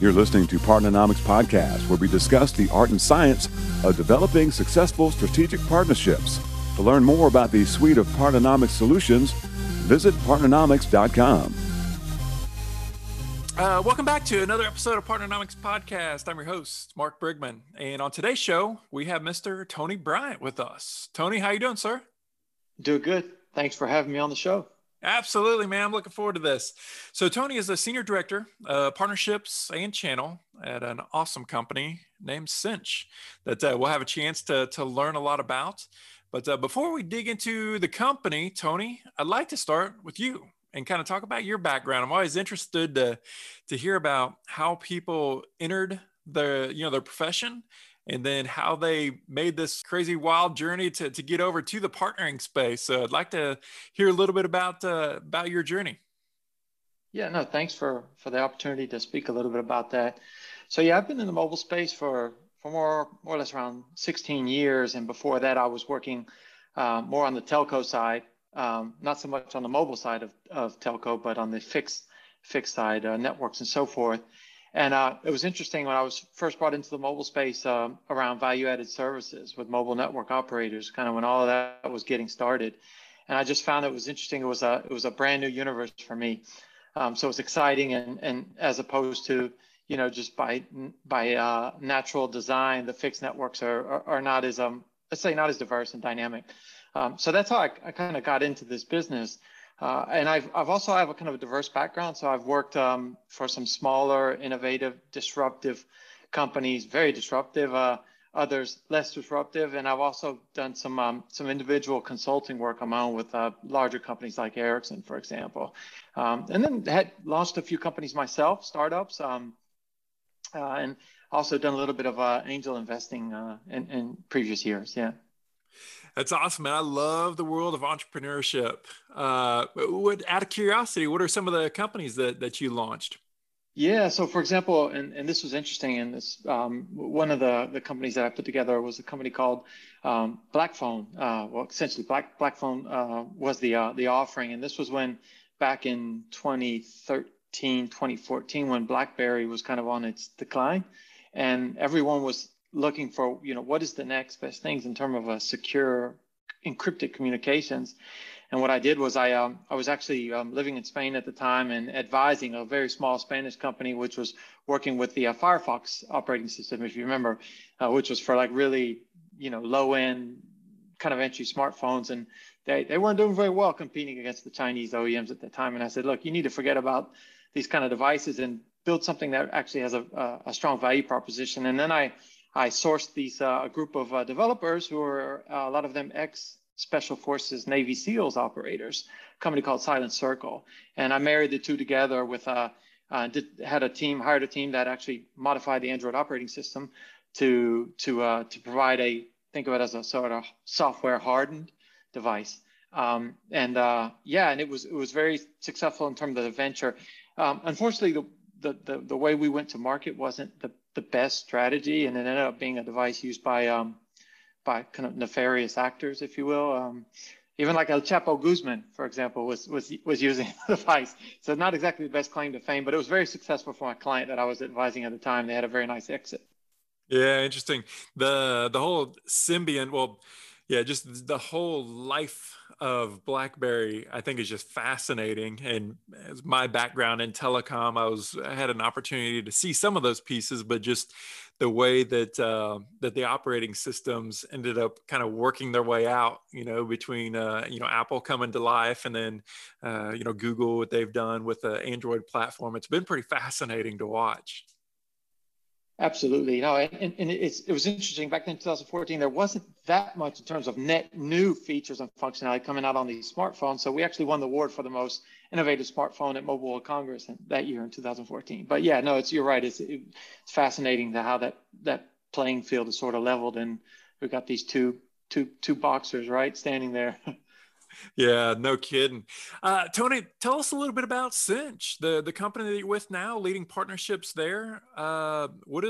You're listening to Partnernomics Podcast, where we discuss the art and science of developing successful strategic partnerships. To learn more about the suite of Partnernomics solutions, visit Partnernomics.com. Welcome back to another episode of Partnernomics Podcast. I'm your host, Mark Brigman. And on today's show, we have Mr. Tony Bryant with us. Tony, how you doing, sir? Doing good. Thanks for having me on the show. Absolutely, man. I'm looking forward to this. So Tony is a senior director of partnerships and channel at an awesome company named Cinch that we'll have a chance to learn a lot about. But before we dig into the company, Tony, I'd like to start with you and kind of talk about your background. I'm always interested to hear about how people entered their profession and then how they made this crazy wild journey to get over to the partnering space. So I'd like to hear a little bit about your journey. Yeah, no, thanks for the opportunity to speak a little bit about that. So yeah, I've been in the mobile space for more or less around 16 years. And before that, I was working more on the telco side. Not so much on the mobile side of telco, but on the fixed side, networks and so forth. And it was interesting when I was first brought into the mobile space around value-added services with mobile network operators, kind of when all of that was getting started. And I just found it was interesting. It was a brand new universe for me. So it's exciting, and as opposed to, you know, just by natural design, the fixed networks are not as let's say not as diverse and dynamic. So that's how I kind of got into this business. And I've also have a kind of a diverse background. So I've worked for some smaller, innovative, disruptive companies, very disruptive, others less disruptive. And I've also done some individual consulting work on my own with larger companies like Ericsson, for example. And then had launched a few companies myself, startups, and also done a little bit of angel investing in previous years. Yeah. That's awesome, man. I love the world of entrepreneurship. Out of curiosity, what are some of the companies that you launched? Yeah, so for example, and this was interesting, and this one of the companies that I put together was a company called Blackphone. Well, essentially, Blackphone was the offering, and this was when back in 2013, 2014, when BlackBerry was kind of on its decline, and everyone was looking for, you know, what is the next best things in terms of a secure encrypted communications. And what I did was I was actually living in Spain at the time and advising a very small Spanish company, which was working with the Firefox operating system, if you remember, which was for like really, you know, low end kind of entry smartphones. And they weren't doing very well competing against the Chinese OEMs at the time. And I said, look, you need to forget about these kind of devices and build something that actually has a strong value proposition. And then I sourced these a group of developers who are a lot of them ex-Special Forces Navy SEALs operators, a company called Silent Circle. And I married the two together with hired a team that actually modified the Android operating system to provide think of it as a sort of software hardened device. And it was very successful in terms of the venture. Unfortunately, the way we went to market wasn't the best strategy, and it ended up being a device used by kind of nefarious actors, if you will. Even like El Chapo Guzman, for example, was using the device. So not exactly the best claim to fame, but it was very successful for my client that I was advising at the time. They had a very nice exit. Yeah, interesting. The whole Symbian, well, yeah, just the whole life of BlackBerry, I think, is just fascinating. And as my background in telecom, I had an opportunity to see some of those pieces, but just the way that the operating systems ended up kind of working their way out, you know, between Apple coming to life and then Google, what they've done with the Android platform. It's been pretty fascinating to watch. Absolutely. No, and it was interesting. Back in 2014, there wasn't that much in terms of net new features and functionality coming out on these smartphones. So we actually won the award for the most innovative smartphone at Mobile World Congress that year in 2014. But yeah, no, you're right. It's fascinating how that playing field is sort of leveled, and we've got these two boxers, right, standing there. Yeah, no kidding. Tony, tell us a little bit about Cinch, the company that you're with now, leading partnerships there. What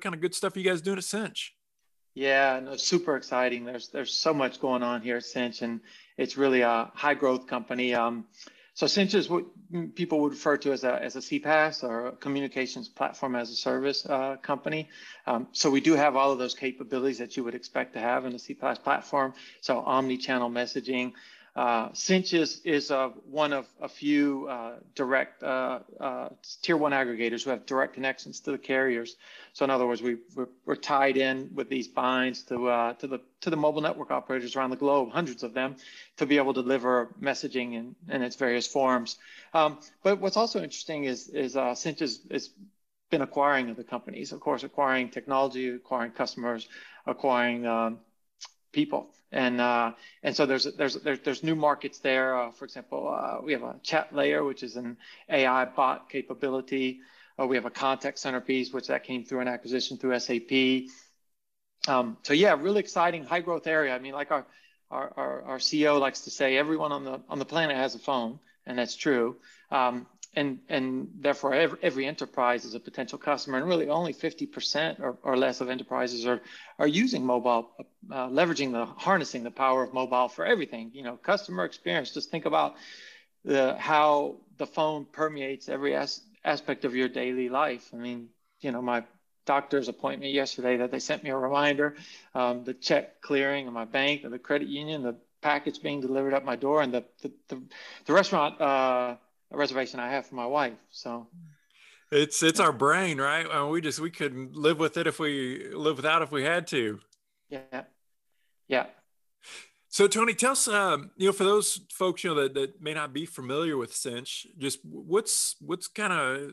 kind of good stuff are you guys doing at Cinch? Yeah, no, super exciting. There's so much going on here at Cinch, and it's really a high growth company. So Cinch is what people would refer to as a CPaaS or a communications platform as a service company. So we do have all of those capabilities that you would expect to have in a CPaaS platform. So omni-channel messaging. Cinch is one of a few direct tier one aggregators who have direct connections to the carriers. So in other words, we're tied in with these binds to the mobile network operators around the globe, hundreds of them, to be able to deliver messaging in its various forms. But what's also interesting is Cinch is been acquiring other companies, of course, acquiring technology, acquiring customers, acquiring people. And so there's new markets there. For example, we have a chat layer, which is an AI bot capability. We have a contact center piece, which that came through an acquisition through SAP. So yeah, really exciting high growth area. I mean, like our CEO likes to say, everyone on the planet has a phone, and that's true. And therefore, every enterprise is a potential customer, and really only 50% or less of enterprises are using mobile, harnessing the power of mobile for everything. You know, customer experience. Just think about how the phone permeates every aspect of your daily life. I mean, you know, my doctor's appointment yesterday that they sent me a reminder, the check clearing in my bank, or the credit union, the package being delivered at my door, and the restaurant. Reservation I have for my wife. So it's our brain, right? I mean, we couldn't live with it if we had to. Yeah. So Tony, tell us, for those folks, that may not be familiar with Cinch, just what's kind of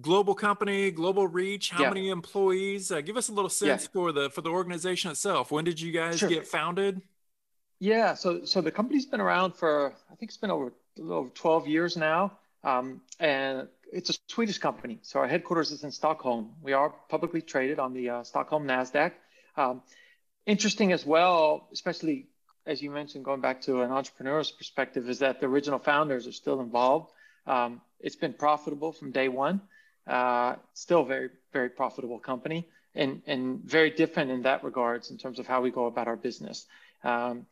global company, global reach, how many employees, give us a little sense for the organization itself. When did you guys get founded? Yeah. So the company's been around for, I think it's been over 12 years now, and it's a Swedish company. So our headquarters is in Stockholm. We are publicly traded on the Stockholm NASDAQ. Interesting as well, especially as you mentioned, going back to an entrepreneur's perspective, is that the original founders are still involved. It's been profitable from day one. Still very, very profitable company, and very different in that regards in terms of how we go about our business. A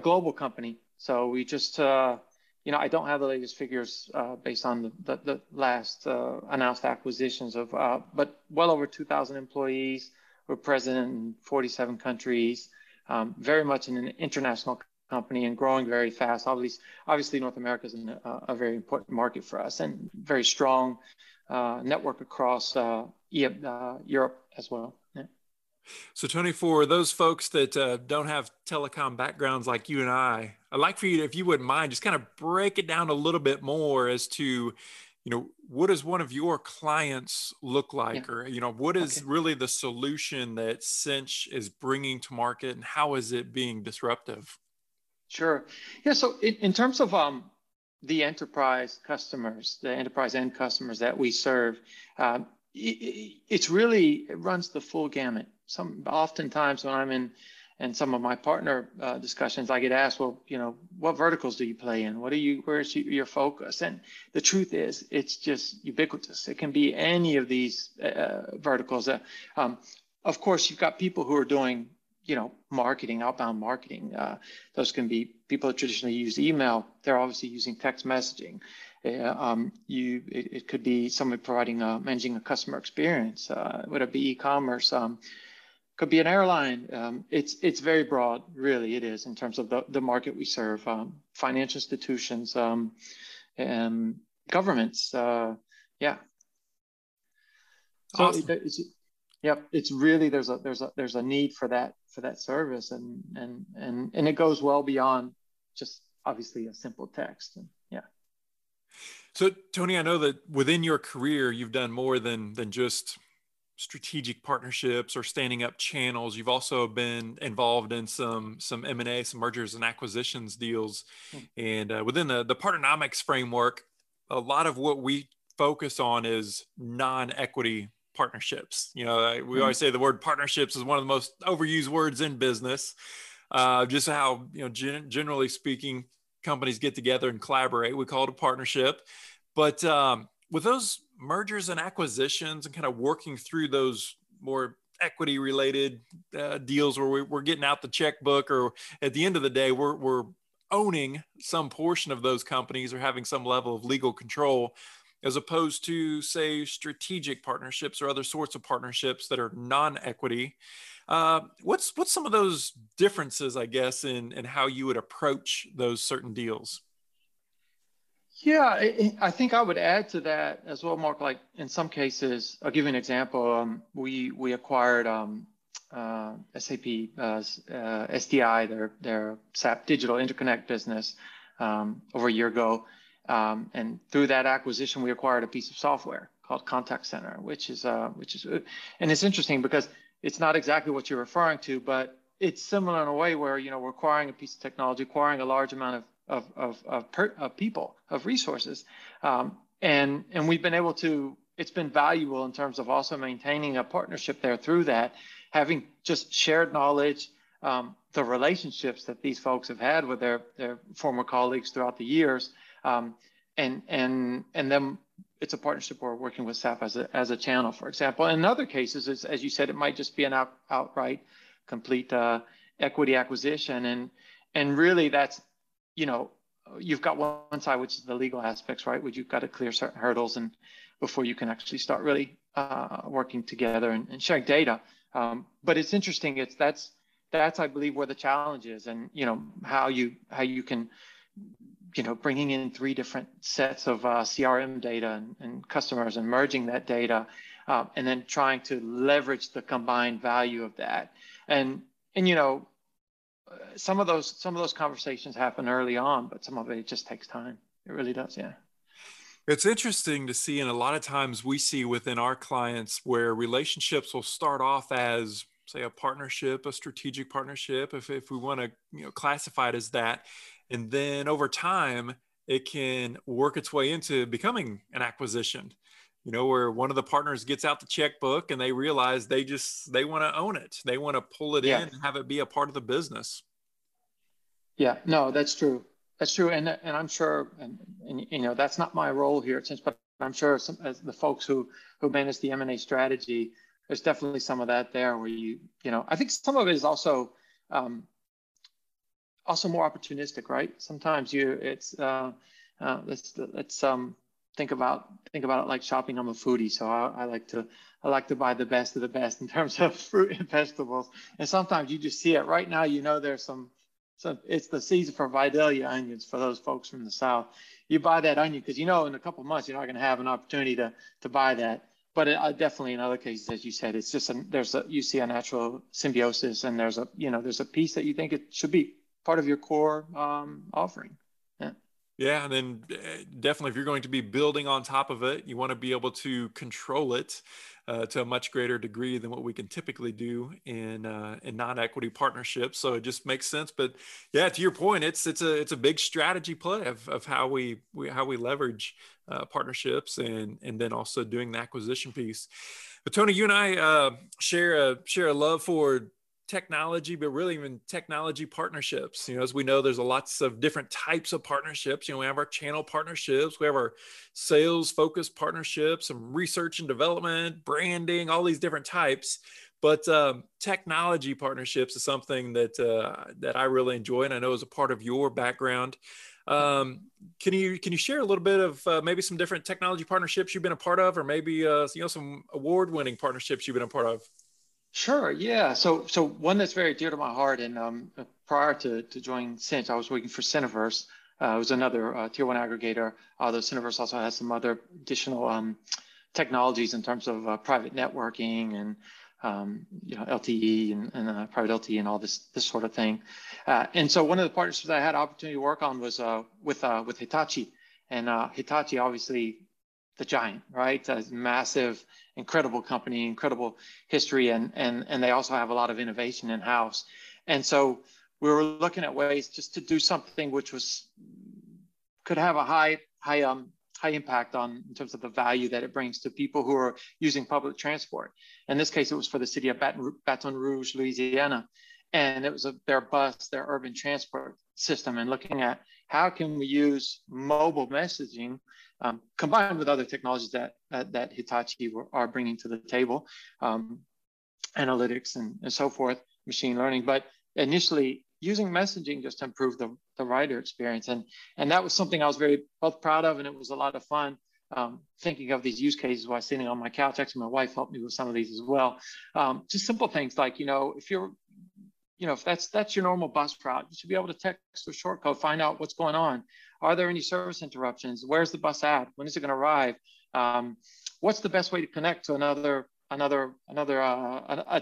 global company. So we just, I don't have the latest figures based on the last announced acquisitions but well over 2,000 employees. We're present in 47 countries, very much an international company and growing very fast. Obviously North America is a very important market for us, and very strong network across Europe as well. So Tony, for those folks that don't have telecom backgrounds like you and I, I'd like for you to, if you wouldn't mind, just kind of break it down a little bit more as to, what does one of your clients look like? Yeah. Or, what is really the solution that Cinch is bringing to market, and how is it being disruptive? Sure. Yeah, so in terms of the enterprise customers, the enterprise end customers that we serve, it runs the full gamut. Oftentimes when I'm in some of my partner discussions, I get asked, well, what verticals do you play in? Where's your focus? And the truth is, it's just ubiquitous. It can be any of these verticals. Of course, you've got people who are doing, marketing, outbound marketing. Those can be people that traditionally use email. They're obviously using text messaging. It could be somebody providing, managing a customer experience. Would it be e-commerce? Could be an airline. It's very broad, really. It is in terms of the market we serve. Financial institutions, and governments. So awesome. It's really there's a need for that service, and it goes well beyond just obviously a simple text. So Tony, I know that within your career, you've done more than just strategic partnerships or standing up channels. You've also been involved in some M&A, some mergers and acquisitions deals. And within the Partnernomics framework, a lot of what we focus on is non-equity partnerships. We always say the word partnerships is one of the most overused words in business, just how, generally speaking, companies get together and collaborate. We call it a partnership. But with those mergers and acquisitions and kind of working through those more equity related deals where we're getting out the checkbook, or at the end of the day, we're owning some portion of those companies or having some level of legal control, as opposed to, say, strategic partnerships or other sorts of partnerships that are non-equity. What's some of those differences, I guess, in how you would approach those certain deals? Yeah, I think I would add to that as well, Mark. Like in some cases, I'll give you an example. We acquired SAP SDI, their SAP Digital Interconnect business over a year ago. And through that acquisition, we acquired a piece of software called Contact Center, which is, and it's interesting because it's not exactly what you're referring to, but it's similar in a way where, you know, we're acquiring a piece of technology, acquiring a large amount of people, of resources. And we've been able to, it's been valuable in terms of also maintaining a partnership there through that, having just shared knowledge, the relationships that these folks have had with their former colleagues throughout the years. And then it's a partnership where we're working with SAP as a channel, for example. In other cases, it's, as you said, it might just be an outright complete equity acquisition. And really that's, you know, you've got one side, which is the legal aspects, right? Which you've got to clear certain hurdles and before you can actually start really working together and sharing data. But it's interesting. That's I believe where the challenge is, and you know how you can, you know, bringing in three different sets of CRM data and customers and merging that data, and then trying to leverage the combined value of that. And you know, some of those conversations happen early on, but some of it just takes time. It really does, yeah. It's interesting to see, and a lot of times we see within our clients where relationships will start off as, say, a partnership, a strategic partnership, if we want to, you know, classify it as that. And then over time, it can work its way into becoming an acquisition, you know, where one of the partners gets out the checkbook and they realize they want to own it. They want to pull it in and have it be a part of the business. Yeah, no, that's true. That's true. And I'm sure, and you know, that's not my role here at Cinch, but I'm sure as the folks who manage the M&A strategy, there's definitely some of that there where you know, I think some of it is also, also more opportunistic, right? Sometimes let's think about it like shopping. I'm a foodie, so I like to buy the best of the best in terms of fruit and vegetables. And sometimes you just see it right now. You know, there's some it's the season for Vidalia onions for those folks from the South. You buy that onion because you know in a couple of months you're not going to have an opportunity to buy that. But definitely in other cases, as you said, it's just you see a natural symbiosis, and there's a piece that you think it should be part of your core offering. Yeah, and then definitely if you're going to be building on top of it, you want to be able to control it to a much greater degree than what we can typically do in non-equity partnerships. So it just makes sense. But yeah, to your point, it's a big strategy play of how we leverage partnerships and then also doing the acquisition piece. But Tony, you and I share a love for technology, but really even technology partnerships. You know, as we know, there's lots of different types of partnerships. You know, we have our channel partnerships, we have our sales focused partnerships, some research and development, branding, all these different types. But technology partnerships is something that I really enjoy, and I know is a part of your background. Can you share a little bit of maybe some different technology partnerships you've been a part of, or maybe you know, some award-winning partnerships you've been a part of? Sure. Yeah. So one that's very dear to my heart, and prior to joining Cinch, I was working for Cineverse. It was another tier one aggregator. Although Cineverse also has some other additional technologies in terms of private networking and you know, LTE and private LTE and all this sort of thing. And so one of the partnerships I had opportunity to work on was with Hitachi, and Hitachi, obviously, the giant, right? A massive, incredible company, incredible history, and they also have a lot of innovation in-house. And so we were looking at ways just to do something which could have a high impact in terms of the value that it brings to people who are using public transport. In this case, it was for the city of Baton Rouge, Louisiana, and it was their bus, their urban transport system, and looking at how can we use mobile messaging combined with other technologies that Hitachi are bringing to the table, analytics and so forth, machine learning. But initially, using messaging just to improve the rider experience. And that was something I was very both proud of, and it was a lot of fun thinking of these use cases while sitting on my couch. Actually, my wife helped me with some of these as well. Just simple things like, if you're, if that's your normal bus route, you should be able to text or short code, find out what's going on. Are there any service interruptions? Where's the bus at? When is it going to arrive? What's the best way to connect to another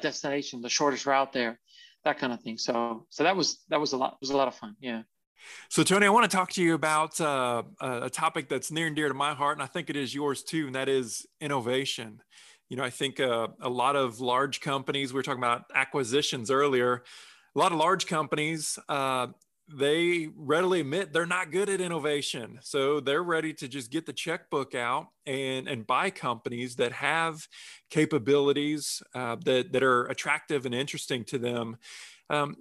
destination? The shortest route there, that kind of thing. So that was a lot of fun. Yeah. So Tony, I want to talk to you about a topic that's near and dear to my heart, and I think it is yours too, and that is innovation. I think a lot of large companies, we were talking about acquisitions earlier, a lot of large companies, they readily admit they're not good at innovation. So they're ready to just get the checkbook out and buy companies that have capabilities that are attractive and interesting to them.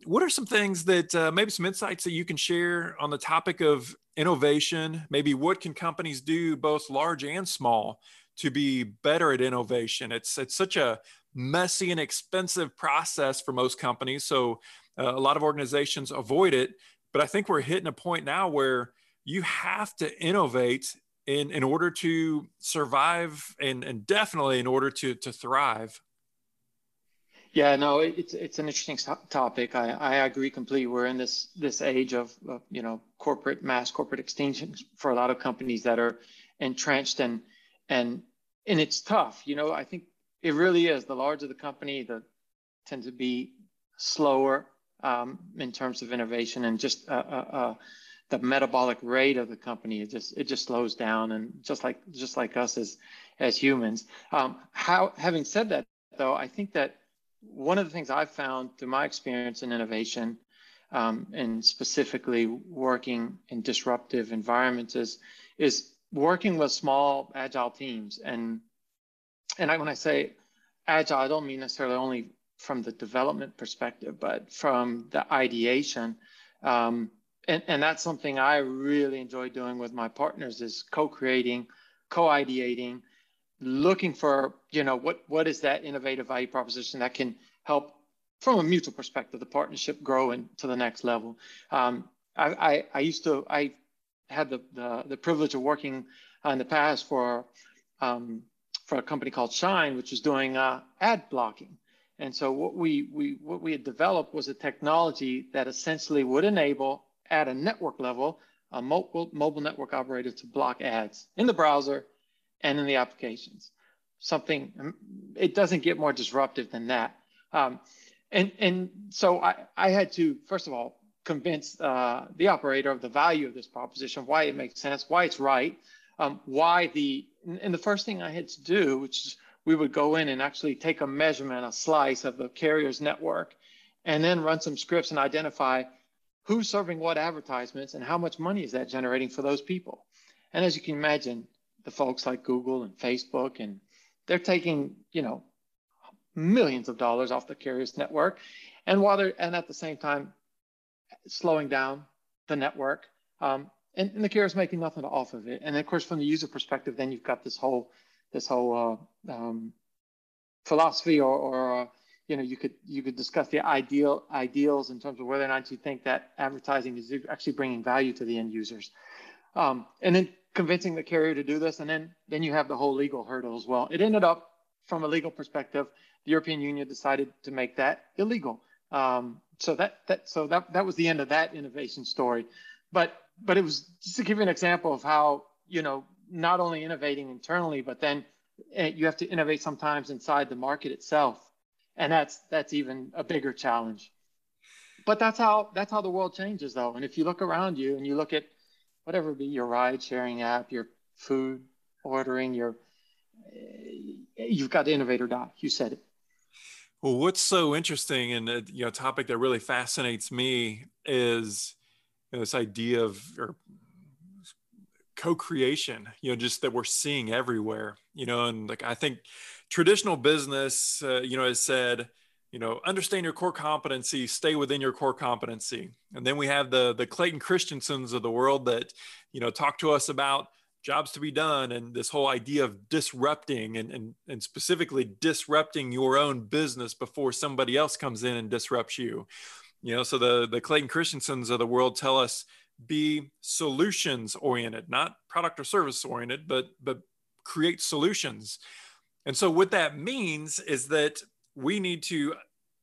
What are some things that maybe some insights that you can share on the topic of innovation? Maybe what can companies do, both large and small, to be better at innovation? It's such a messy and expensive process for most companies. So a lot of organizations avoid it, but I think we're hitting a point now where you have to innovate in order to survive and definitely in order to thrive. Yeah, no, it's an interesting topic. I agree completely. We're in this age of corporate mass extinction for a lot of companies that are entrenched and it's tough. I think it really is. The larger the company, that tends to be slower in terms of innovation, and just the metabolic rate of the company. It just slows down, and just like us as humans. Having said that, though, I think that one of the things I've found through my experience in innovation, and specifically working in disruptive environments, is working with small agile teams. And when I say agile, I don't mean necessarily only from the development perspective, but from the ideation. And that's something I really enjoy doing with my partners, is co-creating, co-ideating, looking for, what is that innovative value proposition that can help, from a mutual perspective, the partnership grow into the next level. I had the privilege of working in the past for a company called Shine, which was doing ad blocking. And so what we had developed was a technology that essentially would enable, at a network level, a mobile network operator to block ads in the browser and in the applications. It doesn't get more disruptive than that. And so I had to, first of all, convince the operator of the value of this proposition, why it makes sense, why it's right, and the first thing I had to do, which is we would go in and actually take a measurement, a slice of the carrier's network, and then run some scripts and identify who's serving what advertisements and how much money is that generating for those people. And as you can imagine, the folks like Google and Facebook, and they're taking, millions of dollars off the carrier's network. And at the same time, slowing down the network, and the carrier's making nothing off of it. And of course, from the user perspective, then you've got this whole philosophy, or you could discuss the ideals in terms of whether or not you think that advertising is actually bringing value to the end users, and then convincing the carrier to do this, and then you have the whole legal hurdle as well. It ended up, from a legal perspective, the European Union decided to make that illegal. So that was the end of that innovation story, but it was just to give you an example of how, not only innovating internally, but then you have to innovate sometimes inside the market itself, and that's even a bigger challenge. But that's how the world changes, though. And if you look around you and you look at whatever it be, your ride sharing app, your food ordering, you've got to innovate or die. You said it. Well, what's so interesting, and a topic that really fascinates me, is this idea of co-creation, just that we're seeing everywhere, and like, I think traditional business, has said, understand your core competency, stay within your core competency. And then we have the Clayton Christensen's of the world that, talk to us about jobs to be done, and this whole idea of disrupting and specifically disrupting your own business before somebody else comes in and disrupts you. You know, so the Clayton Christensen's of the world tell us, be solutions oriented, not product or service oriented, but create solutions. And so what that means is that we need to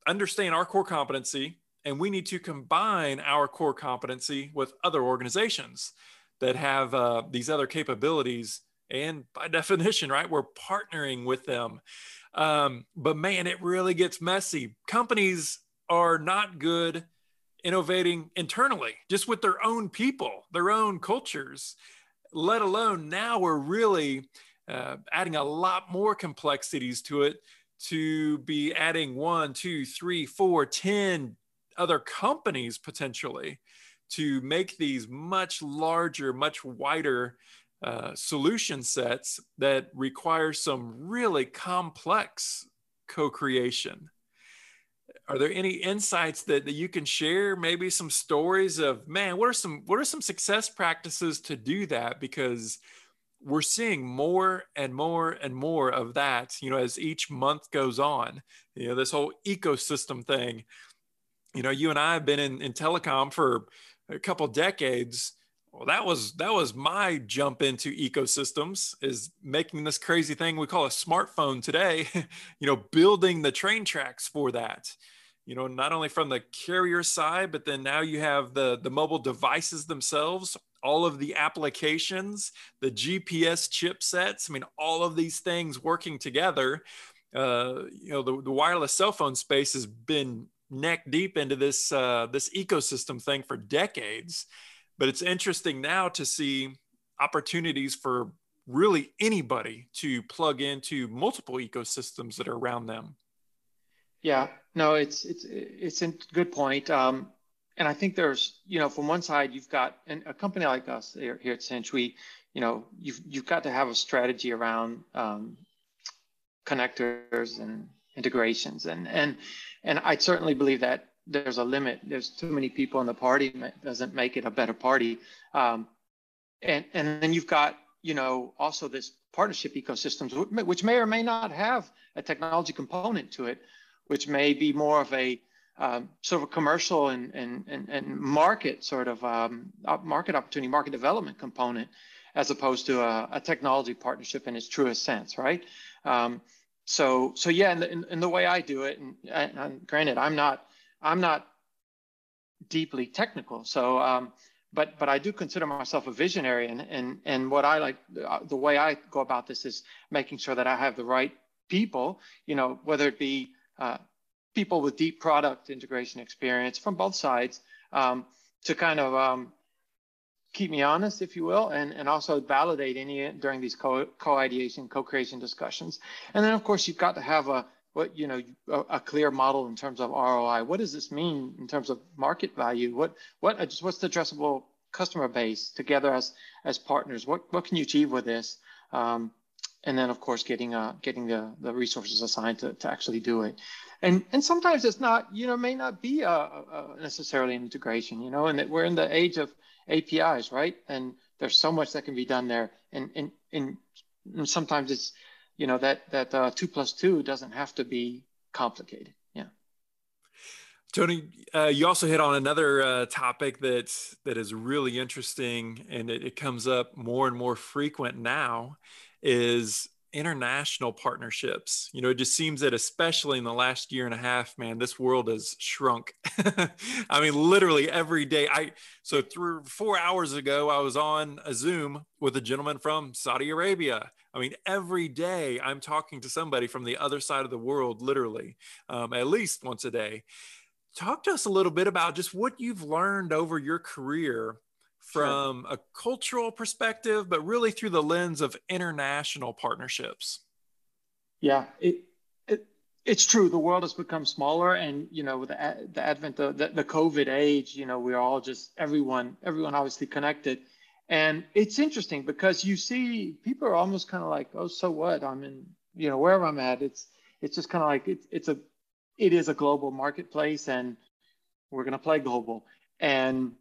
understand our core competency, and we need to combine our core competency with other organizations that have these other capabilities. And by definition, right, we're partnering with them. But man, it really gets messy. Companies are not good innovating internally, just with their own people, their own cultures, let alone now we're really adding a lot more complexities to it, to be adding 1, 2, 3, 4, 10 other companies potentially to make these much larger, much wider solution sets that require some really complex co-creation. Are there any insights that you can share? Maybe some stories of, man, what are some success practices to do that? Because we're seeing more and more and more of that, you know, as each month goes on, you know, this whole ecosystem thing. You know, you and I have been in telecom for a couple decades. Well, that was my jump into ecosystems, is making this crazy thing we call a smartphone today, you know, building the train tracks for that, you know, not only from the carrier side, but then now you have the mobile devices themselves, all of the applications, the GPS chipsets. I mean, all of these things working together. You know, the wireless cell phone space has been neck deep into this this ecosystem thing for decades, but it's interesting now to see opportunities for really anybody to plug into multiple ecosystems that are around them. Yeah, no, it's a good point, and I think there's, you know, from one side you've got a company like us here at Cinch, we, you know, you've got to have a strategy around connectors and integrations, and I certainly believe that there's a limit. There's too many people in the party. It doesn't make it a better party. And then you've got, you know, also this partnership ecosystems, which may or may not have a technology component to it, which may be more of a sort of a commercial and market sort of market opportunity, market development component, as opposed to a technology partnership in its truest sense, right? So yeah, and the way I do it, and granted, I'm not deeply technical. So, but I do consider myself a visionary, and what I like, the way I go about this is making sure that I have the right people. You know, whether it be people with deep product integration experience from both sides, to kind of keep me honest, if you will, and also validate any during these co-ideation, co-creation discussions. And then, of course, you've got to have a clear model in terms of ROI. What does this mean in terms of market value? What's the addressable customer base together as partners? What can you achieve with this? And then, of course, getting the resources assigned to actually do it. And sometimes it's not, you know, may not be necessarily an integration, you know, and that we're in the age of APIs, right? And there's so much that can be done there, and sometimes it's, you know, that 2 plus 2 doesn't have to be complicated. Yeah. Tony, you also hit on another topic that is really interesting, and it comes up more and more frequent now, is international partnerships. You know, it just seems that especially in the last year and a half, man, this world has shrunk. I mean, literally every day. So 3 or 4 hours ago, I was on a Zoom with a gentleman from Saudi Arabia. I mean, every day I'm talking to somebody from the other side of the world, literally, at least once a day. Talk to us a little bit about just what you've learned over your career from a cultural perspective, but really through the lens of international partnerships. Yeah, it's true. The world has become smaller, and, you know, with the advent of the COVID age, you know, we're all just everyone obviously connected. And it's interesting because you see people are almost kind of like, oh, so what? I'm in, you know, wherever I'm at, it's just kind of like, it is a global marketplace, and we're going to play global. And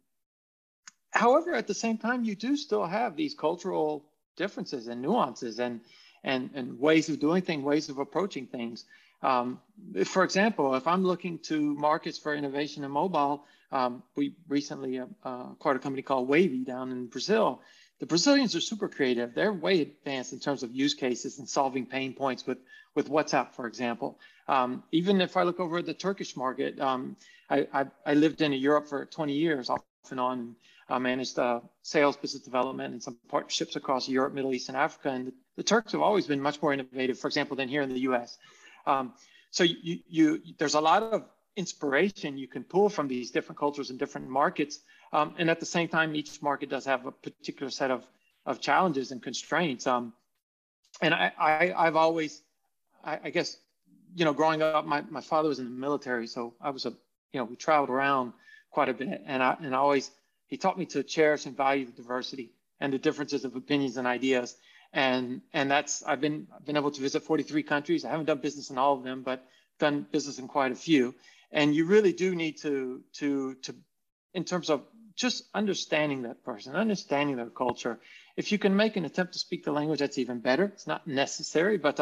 however, at the same time, you do still have these cultural differences and nuances and ways of doing things, ways of approaching things. For example, if I'm looking to markets for innovation in mobile, we recently acquired a company called Wavy down in Brazil. The Brazilians are super creative. They're way advanced in terms of use cases and solving pain points with WhatsApp, for example. Even if I look over at the Turkish market, I lived in Europe for 20 years off and on. I managed sales, business development, and some partnerships across Europe, Middle East, and Africa. And the Turks have always been much more innovative, for example, than here in the US. So there's a lot of inspiration you can pull from these different cultures and different markets. And at the same time, each market does have a particular set of challenges and constraints. And I've always, I guess, you know, growing up, my father was in the military. So I was, we traveled around quite a bit. And he taught me to cherish and value the diversity and the differences of opinions and ideas. And I've been able to visit 43 countries. I haven't done business in all of them, but done business in quite a few. And you really do need to in terms of just understanding that person, understanding their culture. If you can make an attempt to speak the language, that's even better. It's not necessary, but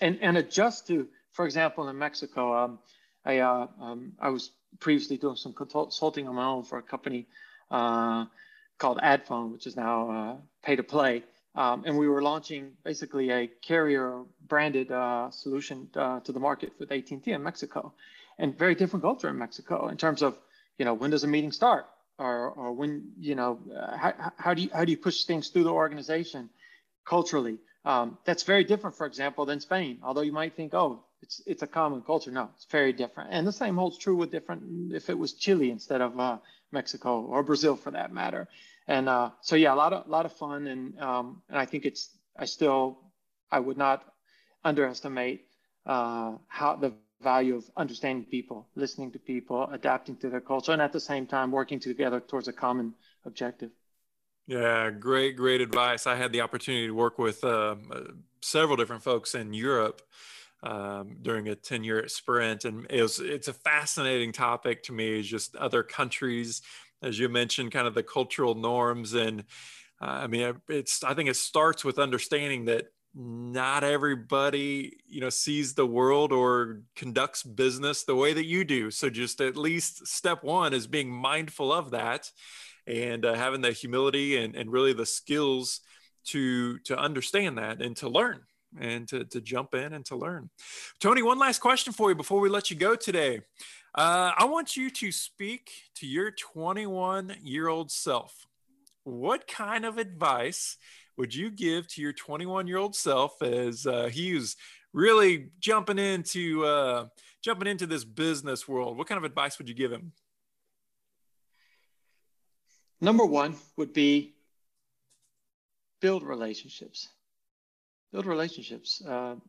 and adjust to, for example, in Mexico, I was previously doing some consulting on my own for a company called Adphone, which is now pay to play. And we were launching basically a carrier branded solution to the market with AT&T in Mexico, and very different culture in Mexico in terms of, when does a meeting start, or when, how do you push things through the organization culturally? That's very different, for example, than Spain, although you might think, oh, it's a common culture. No, it's very different. And the same holds true with different, if it was Chile instead of Mexico, or Brazil for that matter. And so, yeah, a lot of fun. And and I think I would not underestimate how the value of understanding people, listening to people, adapting to their culture, and at the same time working together towards a common objective. Yeah, great advice. I had the opportunity to work with several different folks in Europe during a 10-year sprint, and it's a fascinating topic to me. Is just other countries, as you mentioned, kind of the cultural norms, and I think it starts with understanding that not everybody, sees the world or conducts business the way that you do. So just at least step one is being mindful of that, and having the humility and really the skills to understand that and to learn and to jump in and to learn. Tony, one last question for you before we let you go today. I want you to speak to your 21-year-old self. What kind of advice would you give to your 21-year-old self as he's really jumping into this business world? What kind of advice would you give him? Number one would be build relationships. Build relationships. And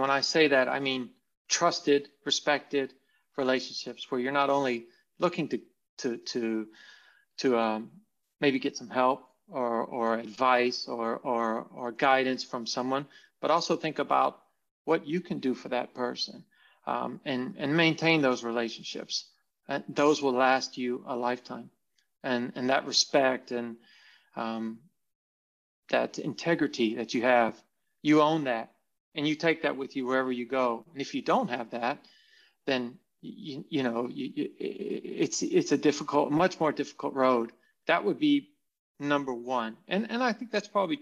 when I say that, I mean trusted, respected relationships where you're not only looking to maybe get some help or advice or guidance from someone, but also think about what you can do for that person, and maintain those relationships. And those will last you a lifetime. And that respect and that integrity that you have, you own that, and you take that with you wherever you go. And if you don't have that, then it's a much more difficult road. That would be number one. And I think that's probably,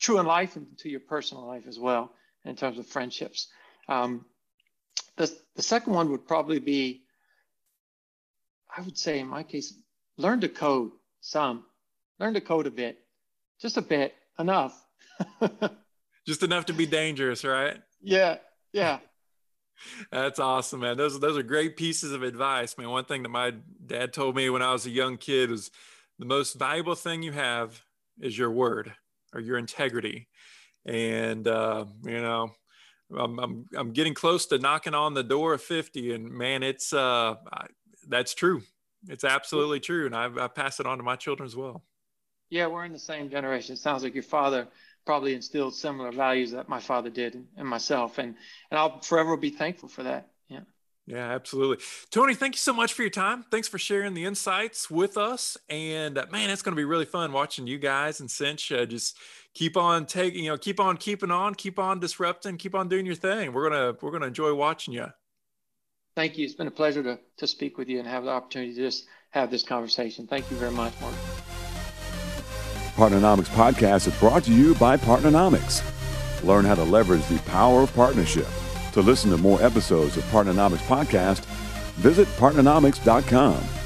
true in life and to your personal life as well, in terms of friendships. The second one would probably be, I would say in my case, learn to code some. Learn to code a bit, just a bit, enough. Just enough to be dangerous, right? Yeah. That's awesome, man. Those are great pieces of advice, man. One thing that my dad told me when I was a young kid was the most valuable thing you have is your word or your integrity. And, I'm getting close to knocking on the door of 50, and man, it's, that's true. It's absolutely true. And I pass it on to my children as well. Yeah. We're in the same generation. It sounds like your father probably instilled similar values that my father did and myself. And I'll forever be thankful for that. Yeah. Yeah, absolutely. Tony, thank you so much for your time. Thanks for sharing the insights with us. And man, it's going to be really fun watching you guys and Cinch just keep on taking, keep on keeping on, keep on disrupting, keep on doing your thing. We're gonna enjoy watching you. Thank you. It's been a pleasure to speak with you and have the opportunity to just have this conversation. Thank you very much, Mark. Partnernomics podcast is brought to you by Partnernomics. Learn how to leverage the power of partnership. To listen to more episodes of Partnernomics podcast, visit partnernomics.com.